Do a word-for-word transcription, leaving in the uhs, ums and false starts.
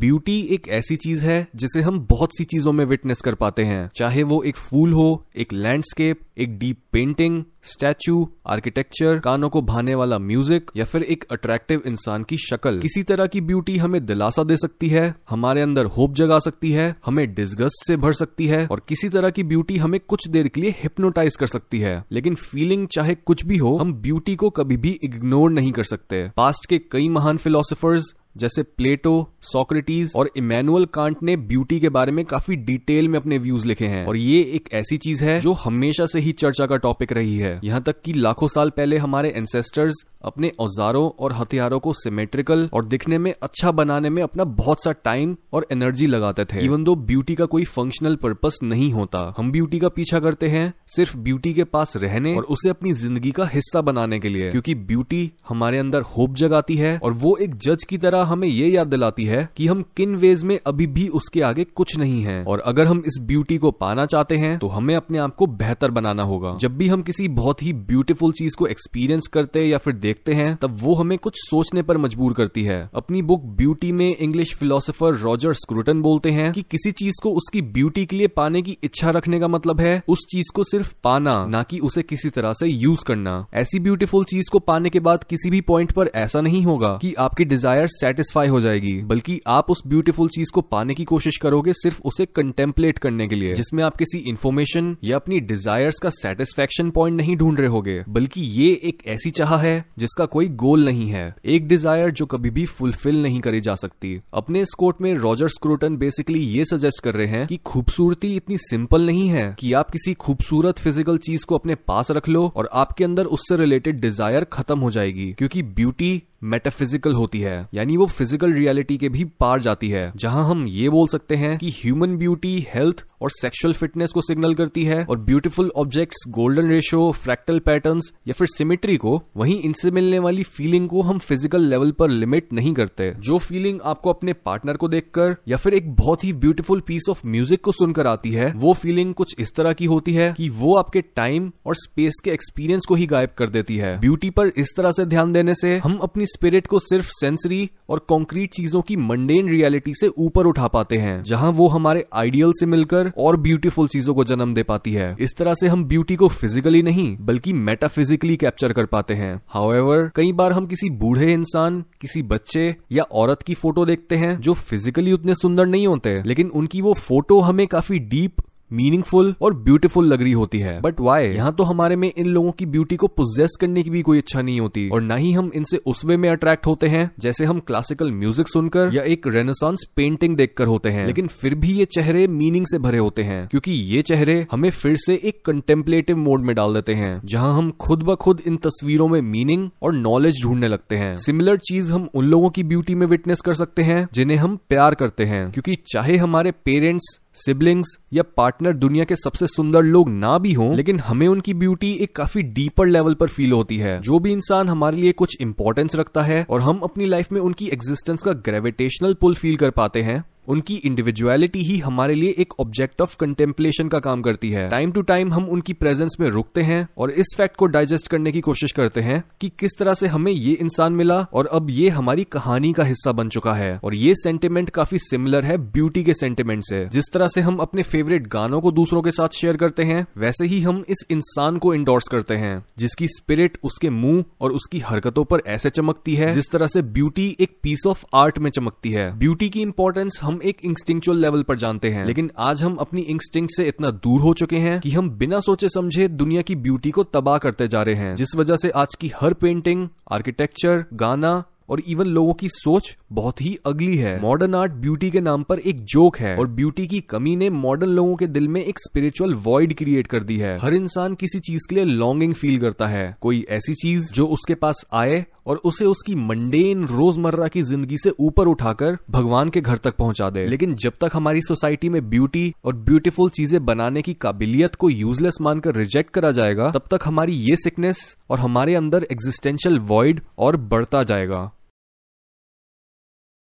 Beauty एक ऐसी चीज है जिसे हम बहुत सी चीजों में विटनेस कर पाते हैं, चाहे वो एक फूल हो, एक लैंडस्केप, एक डीप पेंटिंग, स्टैचू, आर्किटेक्चर, कानों को भाने वाला म्यूजिक या फिर एक अट्रैक्टिव इंसान की शक्ल। किसी तरह की ब्यूटी हमें दिलासा दे सकती है, हमारे अंदर होप जगा सकती है, हमें डिस्गस्ट से भर सकती है और किसी तरह की ब्यूटी हमें कुछ देर के लिए हिप्नोटाइज कर सकती है। लेकिन फीलिंग चाहे कुछ भी हो, हम ब्यूटी को कभी भी इग्नोर नहीं कर सकते। पास्ट के कई महान फिलोसोफर्स जैसे प्लेटो, सॉक्रेटीज और इमैनुअल कांट ने ब्यूटी के बारे में काफी डिटेल में अपने व्यूज लिखे हैं और ये एक ऐसी चीज है जो हमेशा से ही चर्चा का टॉपिक रही है। यहाँ तक कि लाखों साल पहले हमारे एंसेस्टर्स अपने औजारों और हथियारों को सिमेट्रिकल और दिखने में अच्छा बनाने में अपना बहुत सा टाइम और एनर्जी लगाते थे। इवन दो ब्यूटी का कोई फंक्शनल पर्पस नहीं होता, हम ब्यूटी का पीछा करते हैं सिर्फ ब्यूटी के पास रहने और उसे अपनी जिंदगी का हिस्सा बनाने के लिए, क्योंकि ब्यूटी हमारे अंदर होप जगाती है और वो एक जज की तरह हमें ये याद दिलाती है कि हम किन वेज में अभी भी उसके आगे कुछ नहीं है और अगर हम इस ब्यूटी को पाना चाहते हैं तो हमें अपने आप को बेहतर बनाना होगा। जब भी हम किसी बहुत ही ब्यूटीफुल चीज को एक्सपीरियंस करते या फिर देखते हैं तब वो हमें कुछ सोचने पर मजबूर करती है। अपनी बुक ब्यूटी में इंग्लिश फिलोसोफर रॉजर स्क्रूटन बोलते हैं कि किसी चीज को उसकी ब्यूटी के लिए पाने की इच्छा रखने का मतलब है उस चीज को सिर्फ पाना, ना कि उसे किसी तरह से यूज करना। ऐसी ब्यूटीफुल चीज को पाने के बाद किसी भी पॉइंट पर ऐसा नहीं होगा कि आपकी डिजायर सेटिस्फाई हो जाएगी, बल्कि आप उस ब्यूटीफुल चीज को पाने की कोशिश करोगे सिर्फ उसे कंटेम्पलेट करने के लिए, जिसमें आप किसी इन्फॉर्मेशन या अपनी डिजायर्स का सेटिस्फेक्शन पॉइंट नहीं ढूंढ रहे होगे, बल्कि ये एक ऐसी चाह है जिसका कोई गोल नहीं है, एक डिजायर जो कभी भी फुलफिल नहीं करी जा सकती। अपने इस कोट में रॉजर स्क्रूटन बेसिकली ये सजेस्ट कर रहे हैं कि खूबसूरती इतनी सिंपल नहीं है कि आप किसी खूबसूरत फिजिकल चीज को अपने पास रख लो और आपके अंदर उससे रिलेटेड डिजायर खत्म हो जाएगी, क्योंकि ब्यूटी मेटाफिजिकल होती है, यानी वो फिजिकल रियलिटी के भी पार जाती है, जहां हम ये बोल सकते हैं कि ह्यूमन ब्यूटी हेल्थ और सेक्सुअल फिटनेस को सिग्नल करती है और beautiful objects, golden ratio, fractal patterns या फिर सिमेट्री को, वहीं इनसे मिलने वाली फीलिंग को हम फिजिकल लेवल पर लिमिट नहीं करते। जो फीलिंग आपको अपने पार्टनर को देखकर या फिर एक बहुत ही ब्यूटीफुल पीस ऑफ म्यूजिक को सुनकर आती है, वो फीलिंग कुछ इस तरह की होती है कि वो आपके टाइम और स्पेस के एक्सपीरियंस को ही गायब कर देती है। ब्यूटी पर इस तरह से ध्यान देने से हम अपनी स्पिरिट को सिर्फ सेंसरी और कॉन्क्रीट चीजों की मंडेन रियलिटी से ऊपर उठा पाते हैं, जहां वो हमारे आइडियल से मिलकर और ब्यूटीफुल चीजों को जन्म दे पाती है। इस तरह से हम ब्यूटी को फिजिकली नहीं बल्कि मेटाफिजिकली कैप्चर कर पाते हैं। हाउएवर, कई बार हम किसी बूढ़े इंसान, किसी बच्चे या औरत की फोटो देखते हैं जो फिजिकली उतने सुंदर नहीं होते, लेकिन उनकी वो फोटो हमें काफी डीप, मीनिंगफुल और ब्यूटीफुल लग रही होती है। बट वाई, यहाँ तो हमारे में इन लोगों की ब्यूटी को पोजेस करने की भी कोई इच्छा नहीं होती और ना ही हम इनसे उस वे में अट्रैक्ट होते हैं जैसे हम क्लासिकल म्यूजिक सुनकर या एक रेनेसांस पेंटिंग देखकर होते हैं। लेकिन फिर भी ये चेहरे मीनिंग से भरे होते हैं, क्योंकि ये चेहरे हमें फिर से एक कंटेम्पलेटिव मोड में डाल देते हैं, जहाँ हम खुद ब खुद इन तस्वीरों में मीनिंग और नॉलेज ढूंढने लगते हैं। सिमिलर चीज हम उन लोगों की ब्यूटी में विटनेस कर सकते हैं जिन्हें हम प्यार करते हैं, क्योंकि चाहे हमारे पेरेंट्स, सिबलिंग्स या पार्टनर दुनिया के सबसे सुंदर लोग ना भी हों, लेकिन हमें उनकी ब्यूटी एक काफी डीपर लेवल पर फील होती है। जो भी इंसान हमारे लिए कुछ इंपॉर्टेंस रखता है और हम अपनी लाइफ में उनकी एग्जिस्टेंस का ग्रेविटेशनल पुल फील कर पाते हैं, उनकी इंडिविजुअलिटी ही हमारे लिए एक ऑब्जेक्ट ऑफ कंटेम्पलेशन का काम करती है। टाइम टू टाइम हम उनकी प्रेजेंस में रुकते हैं और इस फैक्ट को डाइजेस्ट करने की कोशिश करते हैं कि किस तरह से हमें ये इंसान मिला और अब ये हमारी कहानी का हिस्सा बन चुका है। और ये सेंटिमेंट काफी सिमिलर है ब्यूटी के सेंटिमेंट से। जिस तरह से हम अपने फेवरेट गानों को दूसरों के साथ शेयर करते हैं, वैसे ही हम इस इंसान को इंडोर्स करते हैं, जिसकी स्पिरिट उसके मुंह और उसकी हरकतों पर ऐसे चमकती है जिस तरह से ब्यूटी एक पीस ऑफ आर्ट में चमकती है। ब्यूटी की इंपॉर्टेंस हम एक इंस्टिंक्चुअल लेवल पर जानते हैं, लेकिन आज हम अपनी इंस्टिंक्ट से इतना दूर हो चुके हैं कि हम बिना सोचे समझे दुनिया की ब्यूटी को तबाह करते जा रहे हैं, जिस वजह से आज की हर पेंटिंग, आर्किटेक्चर, गाना और इवन लोगों की सोच बहुत ही अगली है। मॉडर्न आर्ट ब्यूटी के नाम पर एक जोक है और ब्यूटी की कमी ने मॉडर्न लोगों के दिल में एक स्पिरिचुअल वॉइड क्रिएट कर दी है। हर इंसान किसी चीज के लिए लॉन्गिंग फील करता है, कोई ऐसी चीज जो उसके पास आए और उसे उसकी मंडेन रोजमर्रा की जिंदगी से ऊपर उठाकर भगवान के घर तक पहुंचा दे। लेकिन जब तक हमारी सोसाइटी में ब्यूटी और ब्यूटीफुल चीजें बनाने की काबिलियत को यूजलेस मानकर रिजेक्ट करा जाएगा, तब तक हमारी ये सिकनेस और हमारे अंदर एग्जिस्टेंशियल वॉइड और बढ़ता जाएगा।